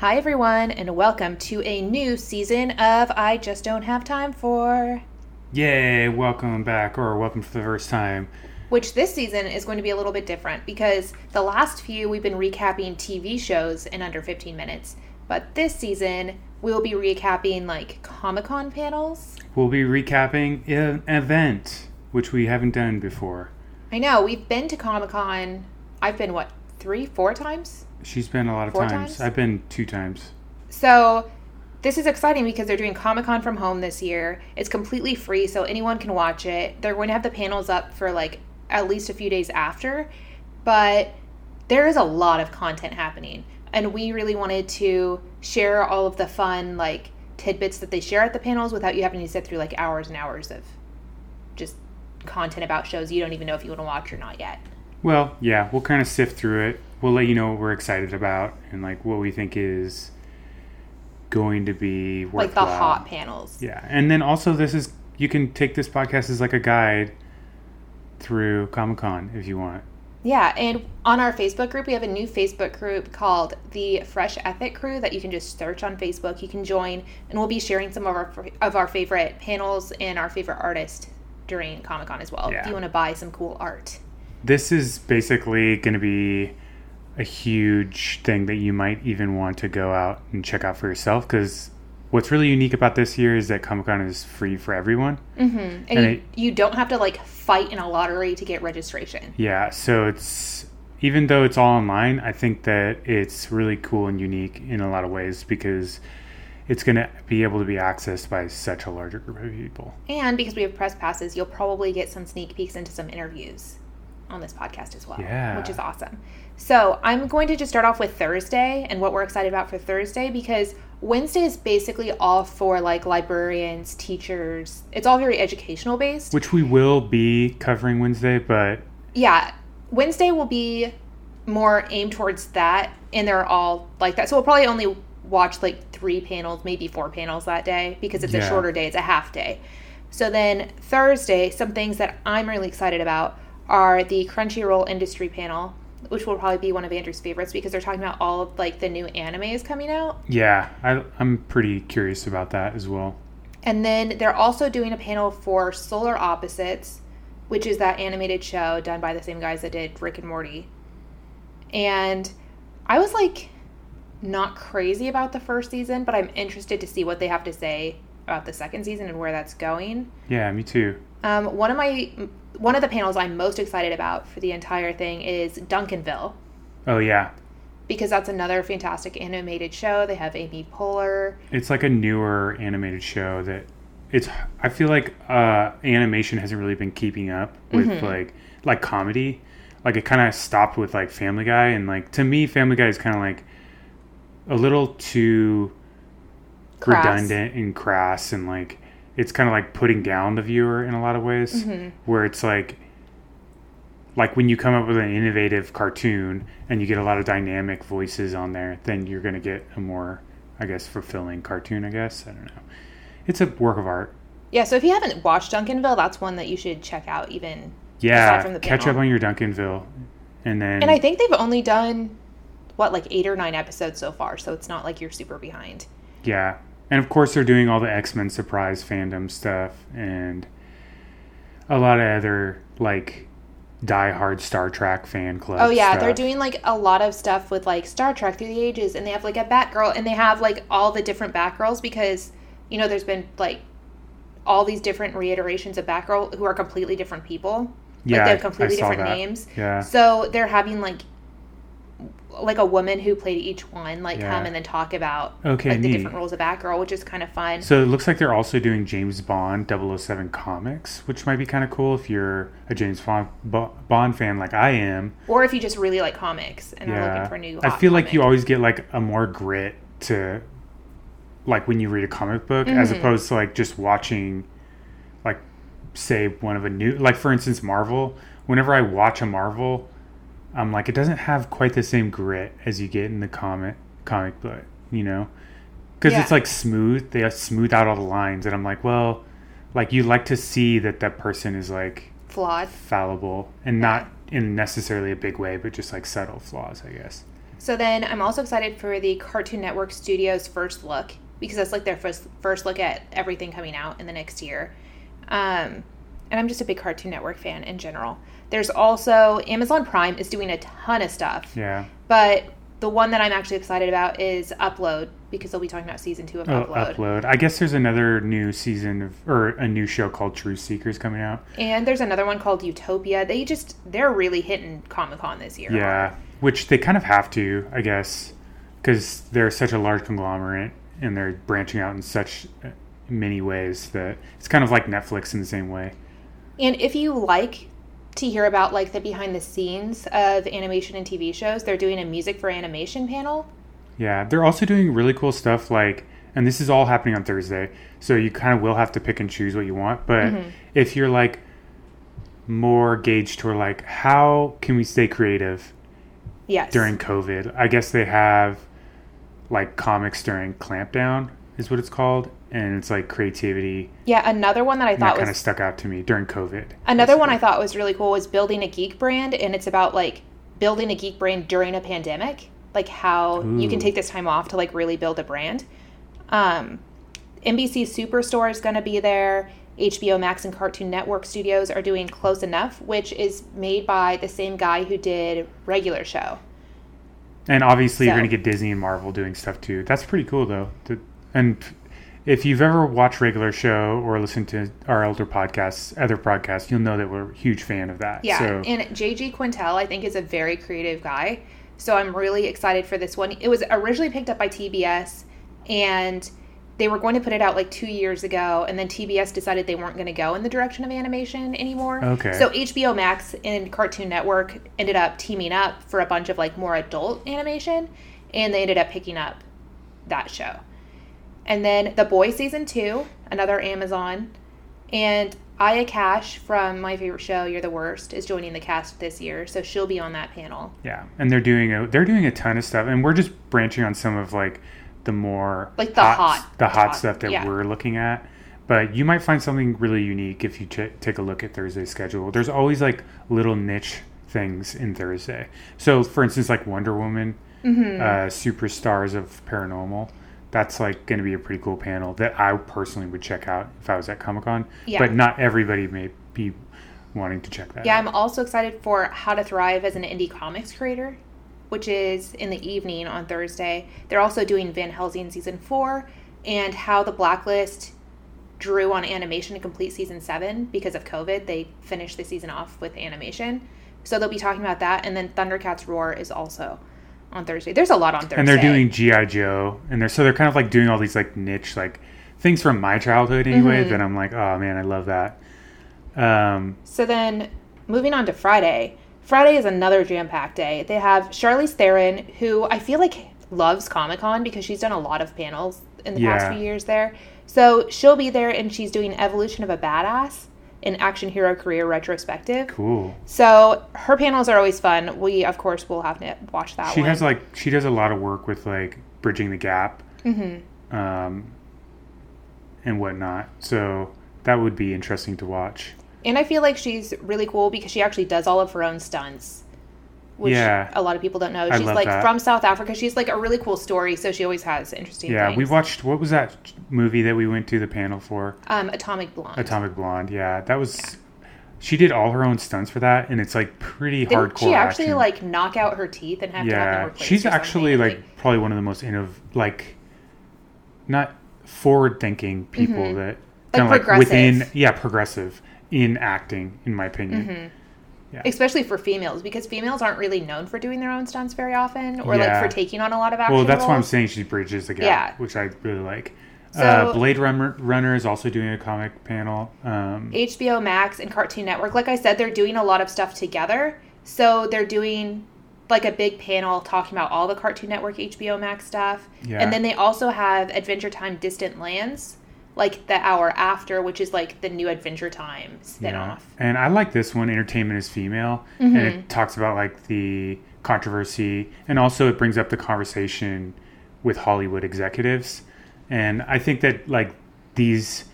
Hi everyone, and welcome to a new season of I Just Don't Have Time For. Yay, welcome back, or welcome for the first time. Which this season is going to be a little bit different, because the last few we've been recapping TV shows in under 15 minutes. But this season, we'll be recapping, like, Comic-Con panels. We'll be recapping an event, which we haven't done before. I know, we've been to Comic-Con, I've been, what, 3-4 times? She's been a lot of times. I've been 2 times. So, this is exciting because they're doing Comic-Con from home this year. It's completely free, so anyone can watch it. They're going to have the panels up for, like, at least a few days after. But there is a lot of content happening. And we really wanted to share all of the fun, like, tidbits that they share at the panels without you having to sit through, like, hours and hours of just content about shows you don't even know if you want to watch or not yet. Well, yeah, we'll kind of sift through it. We'll let you know what we're excited about and, like, what we think is going to be worthwhile. Like the hot panels. Yeah. And then also this is, you can take this podcast as, like, a guide through Comic-Con if you want. Yeah, and on our Facebook group, we have a new Facebook group called the Fresh Ethic Crew that you can just search on Facebook. You can join, and we'll be sharing some of our favorite panels and our favorite artists during Comic-Con as well. Yeah. If you want to buy some cool art. This is basically going to be a huge thing that you might even want to go out and check out for yourself, because what's really unique about this year is that Comic-Con is free for everyone. Mm-hmm. And you don't have to, like, fight in a lottery to get registration. Yeah, so it's, even though it's all online, I think that it's really cool and unique in a lot of ways because it's going to be able to be accessed by such a larger group of people. And because we have press passes, you'll probably get some sneak peeks into some interviews on this podcast as well, yeah, which is awesome. So I'm going to just start off with Thursday and what we're excited about for Thursday, because Wednesday is basically all for, like, librarians, teachers. It's all very educational based. Which we will be covering Wednesday, but... Yeah. Wednesday will be more aimed towards that, and they're all like that. So we'll probably only watch, like, 3 panels, maybe 4 panels that day, because it's a shorter day. It's a half day. So then Thursday, some things that I'm really excited about are the Crunchyroll industry panel, which will probably be one of Andrew's favorites because they're talking about all of, like, the new animes coming out. Yeah, I'm pretty curious about that as well. And then they're also doing a panel for Solar Opposites, which is that animated show done by the same guys that did Rick and Morty. And I was, like, not crazy about the first season, but I'm interested to see what they have to say about the second season and where that's going. Yeah, me too. One of the panels I'm most excited about for the entire thing is Duncanville. Oh, yeah. Because that's another fantastic animated show. They have Amy Poehler. It's like a newer animated show that it's... I feel like animation hasn't really been keeping up with, mm-hmm, like comedy. Like, it kind of stopped with, like, Family Guy. And, like, to me, Family Guy is kind of, like, a little too crass, redundant and crass and, like... It's kind of like putting down the viewer in a lot of ways, mm-hmm, where it's like when you come up with an innovative cartoon and you get a lot of dynamic voices on there, then you're going to get a more, I guess, fulfilling cartoon, I guess. I don't know. It's a work of art. Yeah. So if you haven't watched Duncanville, that's one that you should check out even. Yeah. Aside from the panel. Catch up on your Duncanville. And I think they've only done, what, like 8 or 9 episodes so far. So it's not like you're super behind. Yeah. And, of course, they're doing all the X-Men surprise fandom stuff and a lot of other, like, diehard Star Trek fan clubs. Oh, yeah. Stuff. They're doing, like, a lot of stuff with, like, Star Trek Through the Ages. And they have, like, a Batgirl. And they have, like, all the different Batgirls because, you know, there's been, like, all these different reiterations of Batgirl who are completely different people. Yeah, like, they have completely different names. Yeah. So they're having, like a woman who played each one, like, come and then talk about the different roles of Batgirl, which is kind of fun. So it looks like they're also doing James Bond 007 comics, which might be kind of cool if you're a James Bond fan like I am. Or if you just really like comics and are looking for a new I feel like you always get, like, a more grit to, like, when you read a comic book, mm-hmm, as opposed to, like, just watching, like, say, one of a new... Like, for instance, Marvel. Whenever I watch a Marvel... I'm like, it doesn't have quite the same grit as you get in the comic book, you know? Because it's, like, smooth. They smooth out all the lines. And I'm like, well, like, you like to see that person is, like... Flawed. Fallible. And not in necessarily a big way, but just, like, subtle flaws, I guess. So then I'm also excited for the Cartoon Network Studios first look, because that's like their first look at everything coming out in the next year. And I'm just a big Cartoon Network fan in general. There's also Amazon Prime is doing a ton of stuff. Yeah. But the one that I'm actually excited about is Upload, because they'll be talking about season 2 of Upload. Upload. I guess there's another new season of, or a new show called Truth Seekers coming out. And there's another one called Utopia. They're really hitting Comic-Con this year. Yeah, which they kind of have to, I guess, because they're such a large conglomerate and they're branching out in such many ways that it's kind of like Netflix in the same way. And if you like to hear about like the behind the scenes of animation and TV shows, they're doing a music for animation panel. Yeah, they're also doing really cool stuff like, and this is all happening on Thursday, so you kind of will have to pick and choose what you want, but if you're like more gauged toward like how can we stay creative during COVID, I guess they have like comics during Clampdown is what it's called. And it's like creativity. Yeah, another one that I thought kind of stuck out to me during COVID. Another one I thought was really cool was building a geek brand. And it's about like building a geek brand during a pandemic. Like how you can take this time off to like really build a brand. NBC Superstore is going to be there. HBO Max and Cartoon Network Studios are doing Close Enough, which is made by the same guy who did Regular Show. And obviously you're going to get Disney and Marvel doing stuff too. That's pretty cool though. And if you've ever watched Regular Show or listened to our other podcasts, you'll know that we're a huge fan of that. Yeah, so. And J.G. Quintel, I think, is a very creative guy. So I'm really excited for this one. It was originally picked up by TBS, and they were going to put it out like 2 years ago, and then TBS decided they weren't going to go in the direction of animation anymore. Okay. So HBO Max and Cartoon Network ended up teaming up for a bunch of like more adult animation, and they ended up picking up that show. And then The Boys Season 2, another Amazon. And Aya Cash from my favorite show, You're the Worst, is joining the cast this year. So she'll be on that panel. Yeah. And they're doing a ton of stuff. And we're just branching on some of like the more like hot stuff that we're looking at. But you might find something really unique if you take a look at Thursday's schedule. There's always like little niche things in Thursday. So for instance, like Wonder Woman, Superstars of Paranormal. That's like going to be a pretty cool panel that I personally would check out if I was at Comic-Con. Yeah. But not everybody may be wanting to check that out. Yeah, I'm also excited for How to Thrive as an Indie Comics Creator, which is in the evening on Thursday. They're also doing Van Helsing Season 4 and How the Blacklist drew on animation to complete Season 7 because of COVID. They finished the season off with animation. So they'll be talking about that. And then Thundercats Roar is also on Thursday. There's a lot on Thursday. And they're doing G.I. Joe. And they're kind of like doing all these like niche like things from my childhood anyway. That I'm like, oh man, I love that. So then moving on to Friday. Friday is another jam-packed day. They have Charlize Theron, who I feel like loves Comic-Con because she's done a lot of panels in the past few years there. So she'll be there and she's doing Evolution of a Badass, an action hero career retrospective. Cool. So her panels are always fun. We, of course, will have to watch that one. She does a lot of work with like bridging the gap and whatnot. So that would be interesting to watch. And I feel like she's really cool because she actually does all of her own stunts, which a lot of people don't know. She's like that. From South Africa. She's like a really cool story, so she always has interesting things. Yeah, we watched, what was that movie that we went to the panel for? Atomic Blonde. Atomic Blonde, yeah. That was, she did all her own stunts for that, and it's like pretty hardcore. She actually action. Like knock out her teeth and have to have them replaced. She's actually like probably one of the most innovative, like not forward thinking people that kind like of like within, progressive in acting, in my opinion. Yeah. Especially for females, because females aren't really known for doing their own stunts very often or like for taking on a lot of action. Well, that's why I'm saying she bridges the gap, which I really like. So, Blade Runner is also doing a comic panel. HBO Max and Cartoon Network, like I said, they're doing a lot of stuff together. So they're doing like a big panel talking about all the Cartoon Network, HBO Max stuff. Yeah. And then they also have Adventure Time Distant Lands, like the hour after, which is like the new Adventure Time spinoff. And I like this one, Entertainment is Female, and it talks about like the controversy, and also it brings up the conversation with Hollywood executives. And I think that like these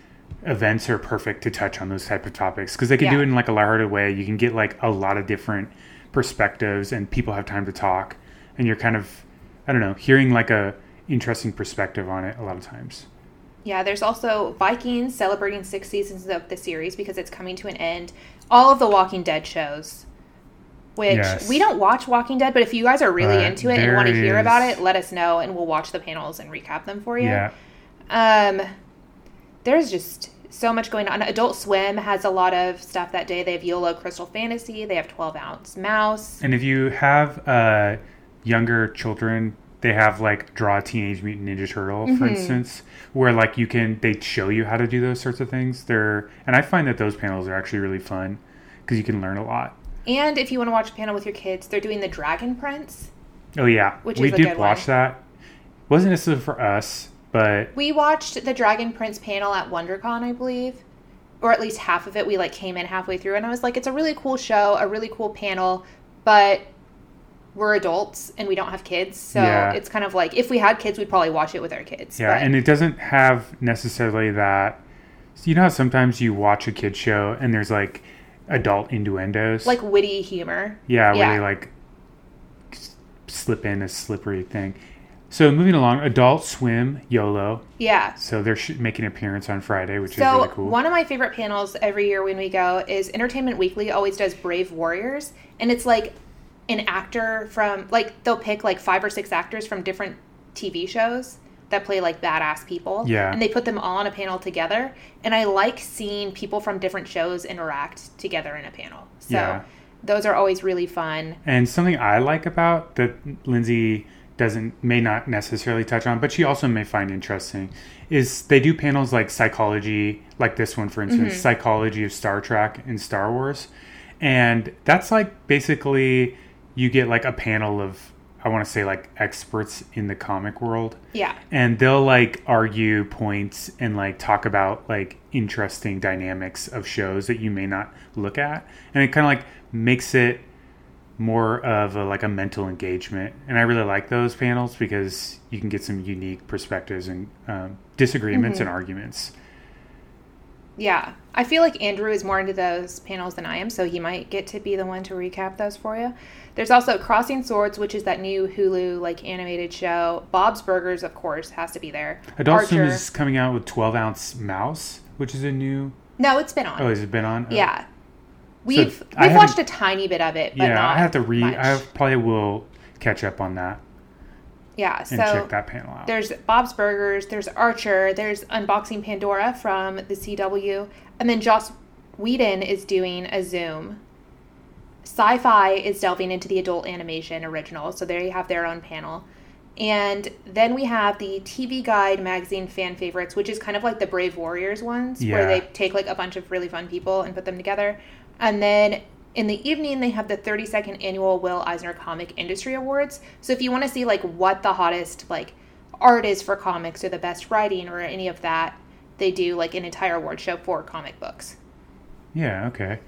events are perfect to touch on those type of topics because they can do it in like a lighthearted way. You can get like a lot of different perspectives and people have time to talk. and you're kind of, I don't know, hearing like a interesting perspective on it a lot of times. Yeah, there's also Vikings celebrating 6 seasons of the series because it's coming to an end. All of the Walking Dead shows, which we don't watch Walking Dead, but if you guys are really into it and want to hear about it, let us know and we'll watch the panels and recap them for you. Yeah. There's just so much going on. Adult Swim has a lot of stuff that day. They have YOLO Crystal Fantasy. They have 12-ounce Mouse. And if you have younger children, they have like Draw Teenage Mutant Ninja Turtle, for instance, where like you can, they show you how to do those sorts of things. And I find that those panels are actually really fun because you can learn a lot. And if you want to watch a panel with your kids, they're doing The Dragon Prince. Oh yeah, which we did watch that. Wasn't necessarily for us, but we watched the Dragon Prince panel at WonderCon, I believe, or at least half of it. We like came in halfway through, and I was like, "It's a really cool show, a really cool panel, but." We're adults and we don't have kids, so it's kind of like if we had kids, we'd probably watch it with our kids. Yeah, but. And it doesn't have necessarily that. So you know how sometimes you watch a kid show and there's like adult innuendos, like witty humor. Yeah, where they like slip in a slippery thing. So moving along, Adult Swim, YOLO. Yeah. So they're making an appearance on Friday, which is really cool. So one of my favorite panels every year when we go is Entertainment Weekly always does Brave Warriors, and it's like. An actor from, like, they'll pick, like, 5 or 6 actors from different TV shows that play, like, badass people. Yeah. And they put them all on a panel together. And I like seeing people from different shows interact together in a panel. So those are always really fun. And something I like about that Lindsay may not necessarily touch on, but she also may find interesting, is they do panels like psychology, like this one, for instance, psychology of Star Trek and Star Wars. And that's, like, basically... You get like a panel of, I want to say like experts in the comic world. Yeah. And they'll like argue points and like talk about like interesting dynamics of shows that you may not look at. And it kind of like makes it more of a mental engagement. And I really like those panels because you can get some unique perspectives and disagreements and arguments. Yeah. I feel like Andrew is more into those panels than I am, so he might get to be the one to recap those for you. There's also Crossing Swords, which is that new Hulu, like, animated show. Bob's Burgers, of course, has to be there. Adult Swim is coming out with 12-ounce Mouse, which is a new... No, it's been on. Oh, has it been on? Yeah. We've watched a tiny bit of it, but not much. I have to I probably will catch up on that. Yeah, so... And check that panel out. There's Bob's Burgers, there's Archer, there's Unboxing Pandora from the CW, and then Joss Whedon is doing a Zoom. Sci-Fi is delving into the adult animation original, so they have their own panel. And then we have the TV Guide magazine fan favorites, which is kind of like the Brave Warriors ones, where they take like a bunch of really fun people and put them together. And then in the evening, they have the 32nd annual Will Eisner Comic Industry Awards. So if you want to see like what the hottest like art is for comics or the best writing or any of that, they do like an entire award show for comic books. Yeah, okay.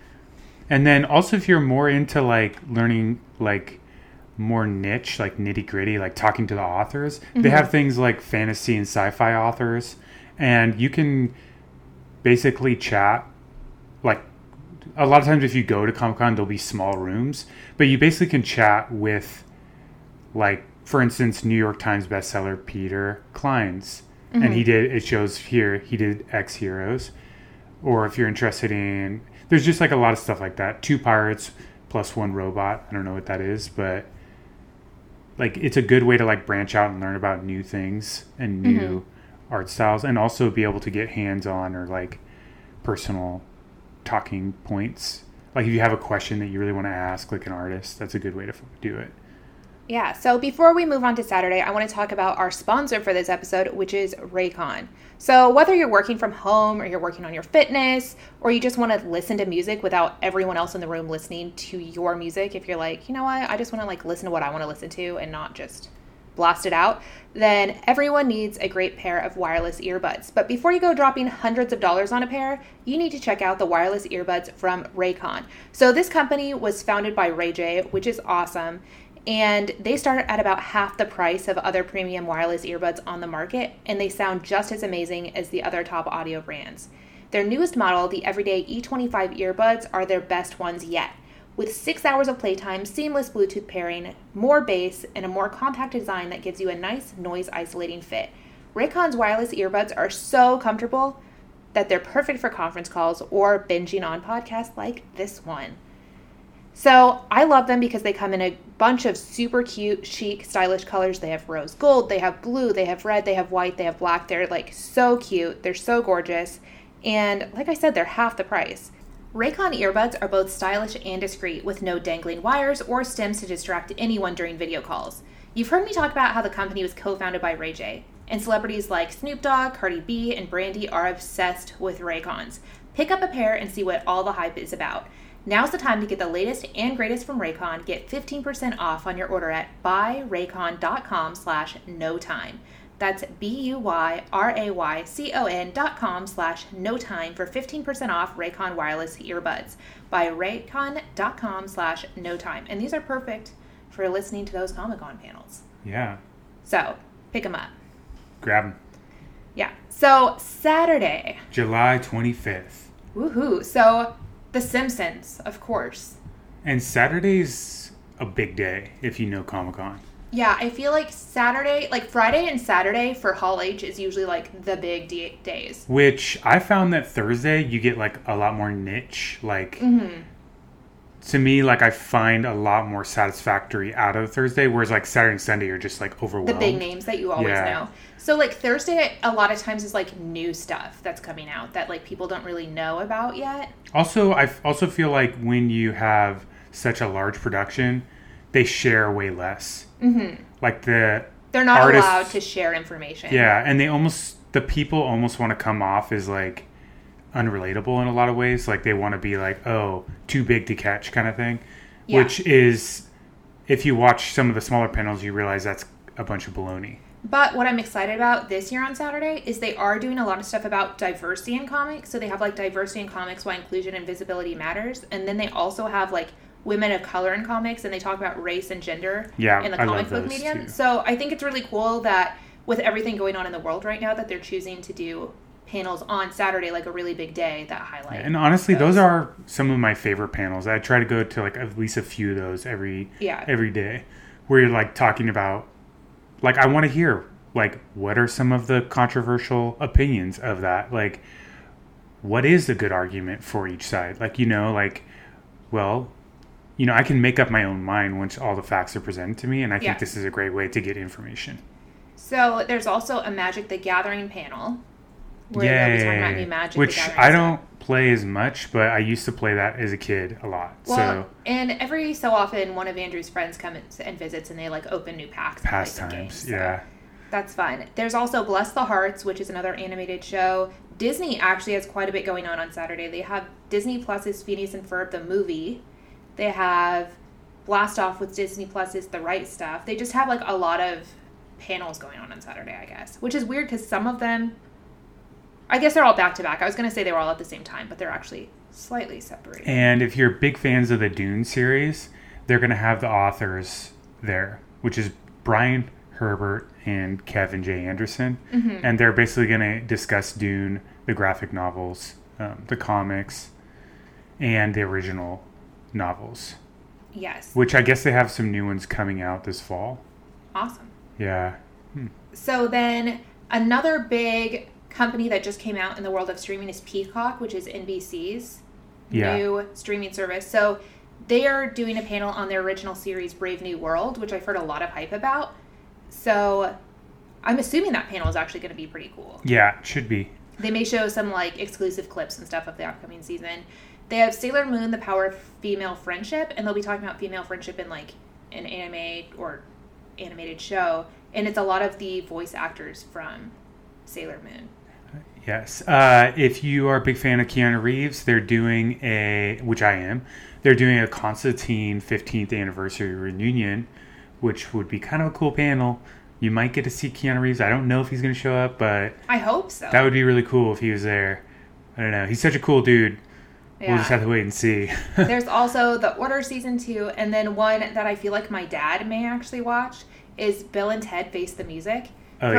And then also if you're more into like learning like more niche, like nitty gritty, like talking to the authors, they have things like fantasy and sci-fi authors, and you can basically chat. Like a lot of times if you go to Comic-Con, there'll be small rooms, but you basically can chat with like, for instance, New York Times bestseller Peter Klein's, and he did X-Heroes, or if you're interested in... There's just, like, a lot of stuff like that. 2 pirates plus 1 robot. I don't know what that is, but, like, it's a good way to, like, branch out and learn about new things and new art styles and also be able to get hands-on or, like, personal talking points. Like, if you have a question that you really want to ask, like, an artist, that's a good way to do it. Yeah, so before we move on to Saturday, I want to talk about our sponsor for this episode, which is Raycon. So whether you're working from home or you're working on your fitness or you just want to listen to music without everyone else in the room listening to your music, if you're like, you know what, I just want to like listen to what I want to listen to and not just blast it out, then everyone needs a great pair of wireless earbuds. But before you go dropping hundreds of dollars on a pair, you need to check out the wireless earbuds from Raycon. So this company was founded by Ray J, which is awesome. And they start at about half the price of other premium wireless earbuds on the market, and they sound just as amazing as the other top audio brands. Their newest model, the Everyday E25 earbuds, are their best ones yet. with 6 hours of playtime, seamless Bluetooth pairing, more bass, and a more compact design that gives you a nice noise-isolating fit. Raycon's wireless earbuds are so comfortable that they're perfect for conference calls or binging on podcasts like this one. So I love them because they come in a bunch of super cute, chic, stylish colors. They have rose gold, they have blue, they have red, they have white, they have black. They're like so cute. They're so gorgeous. And like I said, they're half the price. Raycon earbuds are both stylish and discreet with no dangling wires or stems to distract anyone during video calls. You've heard me talk about how the company was co-founded by Ray J, and celebrities like Snoop Dogg, Cardi B, and Brandy are obsessed with Raycons. Pick up a pair and see what all the hype is about. Now's the time to get the latest and greatest from Raycon. Get 15% off on your order at buyraycon.com/notime. That's buyraycon.com/notime for 15% off Raycon wireless earbuds. Buyraycon.com/notime. And these are perfect for listening to those Comic-Con panels. Yeah. So pick them up. Grab them. Yeah. So Saturday, July 25th. Woohoo. So The Simpsons, of course. And Saturday's a big day if you know Comic-Con. Yeah, I feel like Saturday, like Friday and Saturday for Hall H is usually like the big days. Which I found that Thursday you get like a lot more niche. Like to me, like I find a lot more satisfactory out of Thursday. Whereas like Saturday and Sunday are just like overwhelmed. The big names that you always know. So like Thursday a lot of times is like new stuff that's coming out that like people don't really know about yet. Also, I also feel like when you have such a large production, they share way less. Mm-hmm. Like they're not artists, allowed to share information. Yeah, and they almost the people almost want to come off as like unrelatable in a lot of ways. Like they want to be like, oh, too big to catch kind of thing. Yeah. Which is, if you watch some of the smaller panels, you realize that's a bunch of baloney. But what I'm excited about this year on Saturday is they are doing a lot of stuff about diversity in comics. So they have like diversity in comics, why inclusion and visibility matters. And then they also have like women of color in comics, and they talk about race and gender in the comic book medium. Too. So I think it's really cool that with everything going on in the world right now that they're choosing to do panels on Saturday, like a really big day that highlight. Yeah, and honestly, those are some of my favorite panels. I try to go to like at least a few of those every day where you're like talking about, like, I want to hear, like, what are some of the controversial opinions of that? Like, what is the good argument for each side? Like, you know, like, well, you know, I can make up my own mind once all the facts are presented to me. And I think this is a great way to get information. So there's also a Magic the Gathering panel. Where they'll be talking about new Magic the Gathering. Which I don't play as much, but I used to play that as a kid a lot. Well, so. And every so often, one of Andrew's friends comes and visits, and they, like, open new packs. Pastimes, so yeah. That's fun. There's also Bless the Hearts, which is another animated show. Disney actually has quite a bit going on Saturday. They have Disney Plus's Phineas and Ferb, the movie. They have Blast Off with Disney Plus's The Right Stuff. They just have, like, a lot of panels going on Saturday, I guess. Which is weird, because some of them... I guess they're all back-to-back. I was going to say they were all at the same time, but they're actually slightly separated. And if you're big fans of the Dune series, they're going to have the authors there, which is Brian Herbert and Kevin J. Anderson. Mm-hmm. And they're basically going to discuss Dune, the graphic novels, the comics, and the original novels. Yes. Which I guess they have some new ones coming out this fall. Awesome. Yeah. So then another big... company that just came out in the world of streaming is Peacock, which is NBC's new streaming service. So they are doing a panel on their original series, Brave New World, which I've heard a lot of hype about. So I'm assuming that panel is actually going to be pretty cool. Yeah, it should be. They may show some like exclusive clips and stuff of the upcoming season. They have Sailor Moon, The Power of Female Friendship, and they'll be talking about female friendship in like an anime or animated show. And it's a lot of the voice actors from Sailor Moon. Yes. If you are a big fan of Keanu Reeves, they're doing a Constantine 15th anniversary reunion, which would be kind of a cool panel. You might get to see Keanu Reeves. I don't know if he's going to show up, but I hope so. That would be really cool if he was there. I don't know. He's such a cool dude. Yeah. We'll just have to wait and see. There's also The Order Season 2, and then one that I feel like my dad may actually watch is Bill and Ted Face the Music. I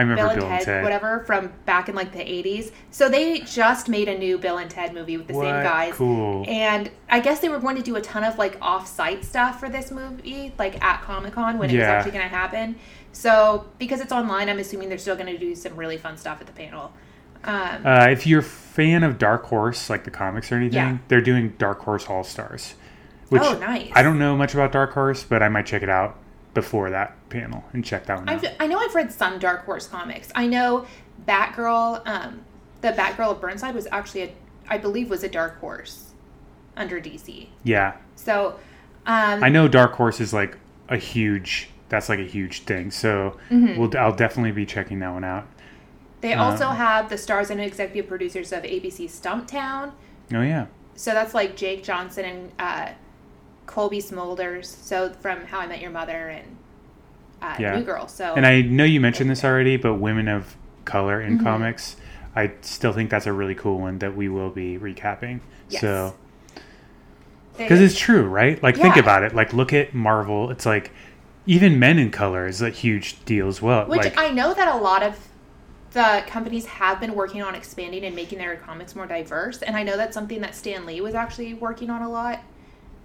remember Bill and Ted, whatever, from back in like the 80s. So they just made a new Bill and Ted movie with the same guys. Cool. And I guess they were going to do a ton of like off-site stuff for this movie, like at Comic-Con when it was actually going to happen. So because it's online, I'm assuming they're still going to do some really fun stuff at the panel. If you're a fan of Dark Horse, like the comics or anything, they're doing Dark Horse All-Stars. Which nice. I don't know much about Dark Horse, but I might check it out before that panel and check that one out. I know I've read some Dark Horse comics. I know Batgirl, the Batgirl of Burnside was actually, I believe was a Dark Horse under DC. Yeah. So, I know Dark Horse is like a huge, that's like a huge thing. So I'll definitely be checking that one out. They also have the stars and executive producers of ABC Stumptown. Oh yeah. So that's like Jake Johnson and, Colby Smulders, so from How I Met Your Mother and New Girl. So, and I know you mentioned this already, but women of color in comics, I still think that's a really cool one that we will be recapping. Yes. So, because it's true, right? Like, think about it. Like, look at Marvel. It's like even men in color is a huge deal as well. Which, like, I know that a lot of the companies have been working on expanding and making their comics more diverse, and I know that's something that Stan Lee was actually working on a lot.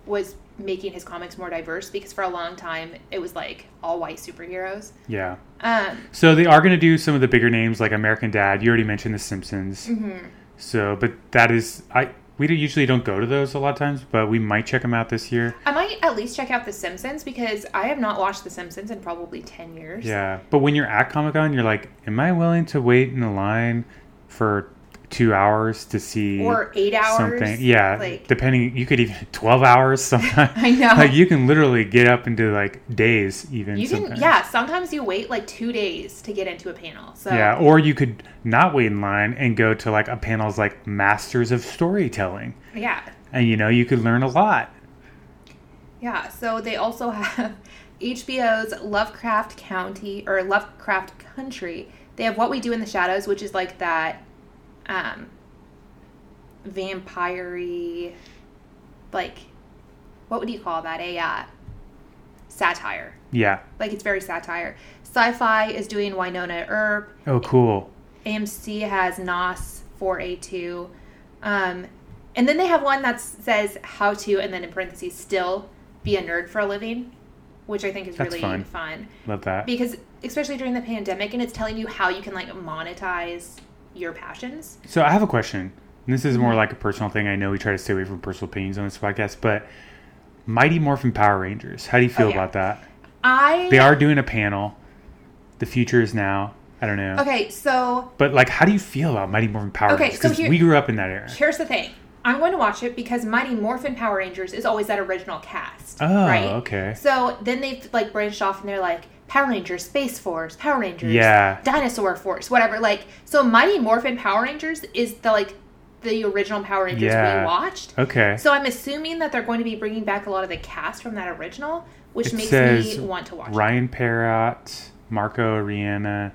Was making his comics more diverse, because for a long time it was like all white superheroes. Yeah. So they are going to do some of the bigger names like American Dad. You already mentioned The Simpsons. So, but that is we usually don't go to those a lot of times, but we might check them out this year. I might at least check out The Simpsons because I have not watched The Simpsons in probably 10 years. Yeah, but when you're at Comic-Con, you're like, am I willing to wait in the line for 2 hours to see or 8 hours something? Yeah, like, depending, you could even 12 hours sometimes. I know, like, you can literally get up into like days even. You sometimes. Can sometimes you wait like 2 days to get into a panel. So or you could not wait in line and go to like a panel's like Masters of Storytelling, and you know, you could learn a lot. So they also have HBO's Lovecraft County or Lovecraft Country. They have What We Do in the Shadows, which is like that vampire-y, like, what would you call that? A satire. Yeah. Like, it's very satire. Sci-Fi is doing Winona Earp. Oh, cool. AMC has NOS 4A2. And then they have one that says how to, and then in parentheses, still be a nerd for a living, which I think is that's really fun. Love that. Because, especially during the pandemic, and it's telling you how you can, like, monetize your passions. So I have a question, and this is more like a personal thing. I know we try to stay away from personal opinions on this podcast, but Mighty Morphin Power Rangers, how do you feel about that? They are doing a panel. The future is now. I don't know. Okay, so, but like, how do you feel about Mighty Morphin Power Rangers? Because we grew up in that era. Here's the thing. I'm going to watch it because Mighty Morphin Power Rangers is always that original cast. Oh, right? Okay. So then they've like branched off and they're like, Power Rangers, Space Force, Power Rangers, Dinosaur Force, whatever. Like, so Mighty Morphin Power Rangers is the like the original Power Rangers we watched. Okay. So I'm assuming that they're going to be bringing back a lot of the cast from that original, which makes me want to watch Ryan Parrott, Marco Ariana,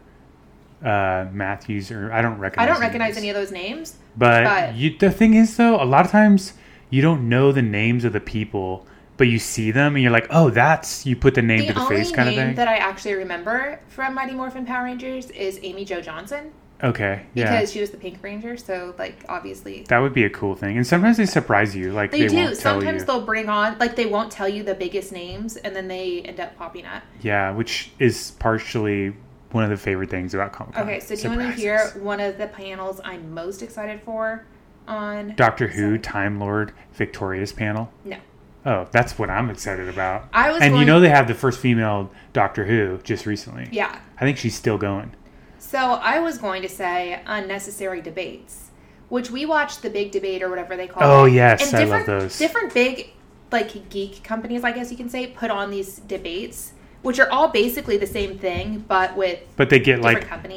Matthews, or I don't recognize any of those names. But the thing is, though, a lot of times you don't know the names of the people. But you see them and you're like, oh, that's, you put the name to the face kind of thing. The only name that I actually remember from Mighty Morphin Power Rangers is Amy Jo Johnson. Okay, yeah. Because she was the Pink Ranger, so, like, obviously. That would be a cool thing. And sometimes they surprise you. Like, they won't tell you. Sometimes they'll bring on, like, they won't tell you the biggest names, and then they end up popping up. Yeah, which is partially one of the favorite things about Comic-Con. Okay, so do you want to hear one of the panels I'm most excited for on Doctor Who Time Lord Victoria's panel? No. Oh, that's what I'm excited about. You know, they have the first female Doctor Who just recently. Yeah. I think she's still going. So I was going to say Unnecessary Debates, which we watched the Big Debate or whatever they call it. Oh, yes. I love those. Different big, like, geek companies, I guess you can say, put on these debates, which are all basically the same thing, but with different companies. But they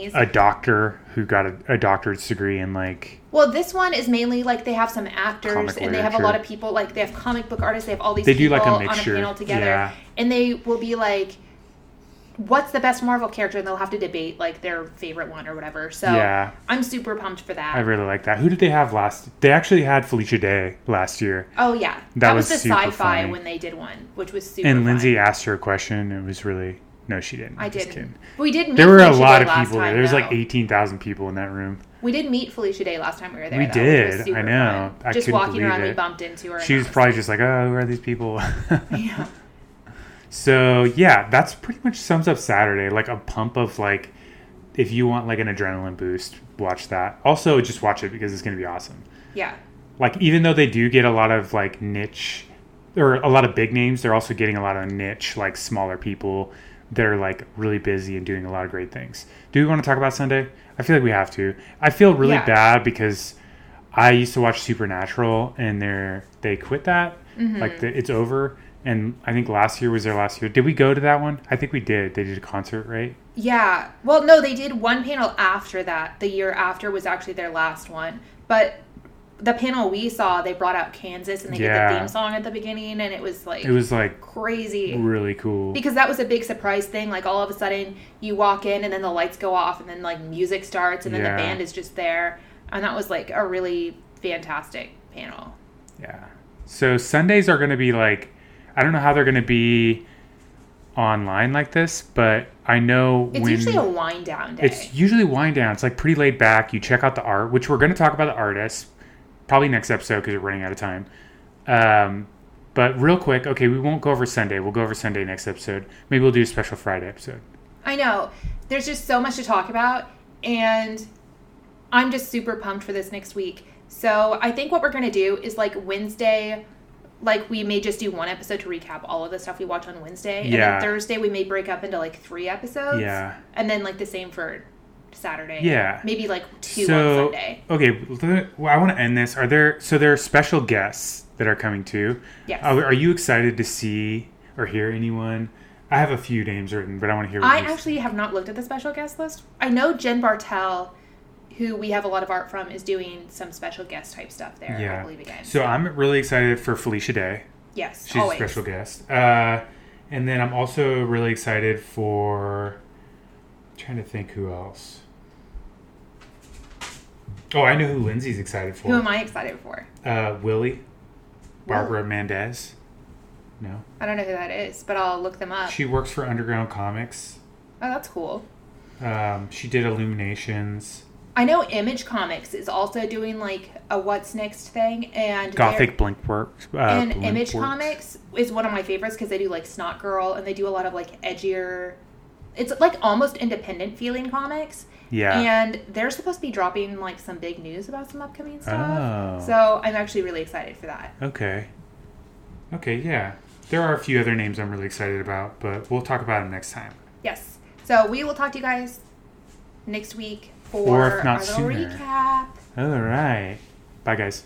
get, like, a doctor who got a doctorate's degree in, like... Well, this one is mainly, like, they have some actors, and they have a lot of people, like, they have comic book artists, they have all these people on a panel together. Yeah. And they will be like, what's the best Marvel character? And they'll have to debate, like, their favorite one or whatever. So I'm super pumped for that. I really like that. Who did they have last? They actually had Felicia Day last year. Oh, yeah. That was the Sci-Fi funny. When they did one, which was super fun. Lindsay asked her a question. It was really No, she didn't. I didn't. Just kidding. We did meet Felicia Day last time, though. There were a lot of people there. There was like 18,000 people in that room. We did meet Felicia Day last time we were there. We did. I know. I couldn't believe it. Just walking around, we bumped into her. She was probably just like, oh, who are these people? Yeah. So, yeah, that's pretty much sums up Saturday. Like a pump of like, if you want like an adrenaline boost, watch that. Also, just watch it because it's going to be awesome. Yeah. Like, even though they do get a lot of like niche or a lot of big names, they're also getting a lot of niche, like smaller people that are like really busy and doing a lot of great things. Do we want to talk about Sunday? I feel like we have to. I feel really bad because I used to watch Supernatural and they quit that. Mm-hmm. Like it's over. And I think last year was their last year. Did we go to that one? I think we did. They did a concert, right? Yeah. Well, no, they did one panel after that. The year after was actually their last one. But the panel we saw, they brought out Kansas and they did the theme song at the beginning. And it was like crazy. Really cool. Because that was a big surprise thing. Like all of a sudden you walk in and then the lights go off and then like music starts and then the band is just there. And that was like a really fantastic panel. Yeah. So Sundays are going to be like, I don't know how they're going to be online like this, but I know it's usually a wind down day. It's usually wind down. It's like pretty laid back. You check out the art, which we're going to talk about the artists probably next episode because we're running out of time. But real quick, okay, we won't go over Sunday. We'll go over Sunday next episode. Maybe we'll do a special Friday episode. I know. There's just so much to talk about, and I'm just super pumped for this next week. So I think what we're going to do is like Wednesday. Like, we may just do one episode to recap all of the stuff we watch on Wednesday. And then Thursday, we may break up into, like, 3 episodes. Yeah. And then, like, the same for Saturday. Yeah. Maybe, like, 2 on Sunday. Okay. Well, I want to end this. There are special guests that are coming, too. Yes. Are you excited to see or hear anyone? I have a few names written, but I want to hear what I actually have not looked at the special guest list. I know Jen Bartel, who we have a lot of art from, is doing some special guest type stuff there, I believe, again. So I'm really excited for Felicia Day. Yes, she's always a special guest. And then I'm also really excited for... I'm trying to think who else. Oh, I know who Lindsay's excited for. Who am I excited for? Willie. Barbara Mendez. No? I don't know who that is, but I'll look them up. She works for Underground Comics. Oh, that's cool. She did Illuminations. I know Image Comics is also doing, like, a What's Next thing. And Gothic Blink Works. And Blink Image Works. Comics is one of my favorites because they do, like, Snot Girl. And they do a lot of, like, edgier... It's, like, almost independent-feeling comics. Yeah. And they're supposed to be dropping, like, some big news about some upcoming stuff. Oh. So I'm actually really excited for that. Okay, yeah. There are a few other names I'm really excited about, but we'll talk about them next time. Yes. So we will talk to you guys next week. Or if not sooner. Recap. All right. Bye, guys.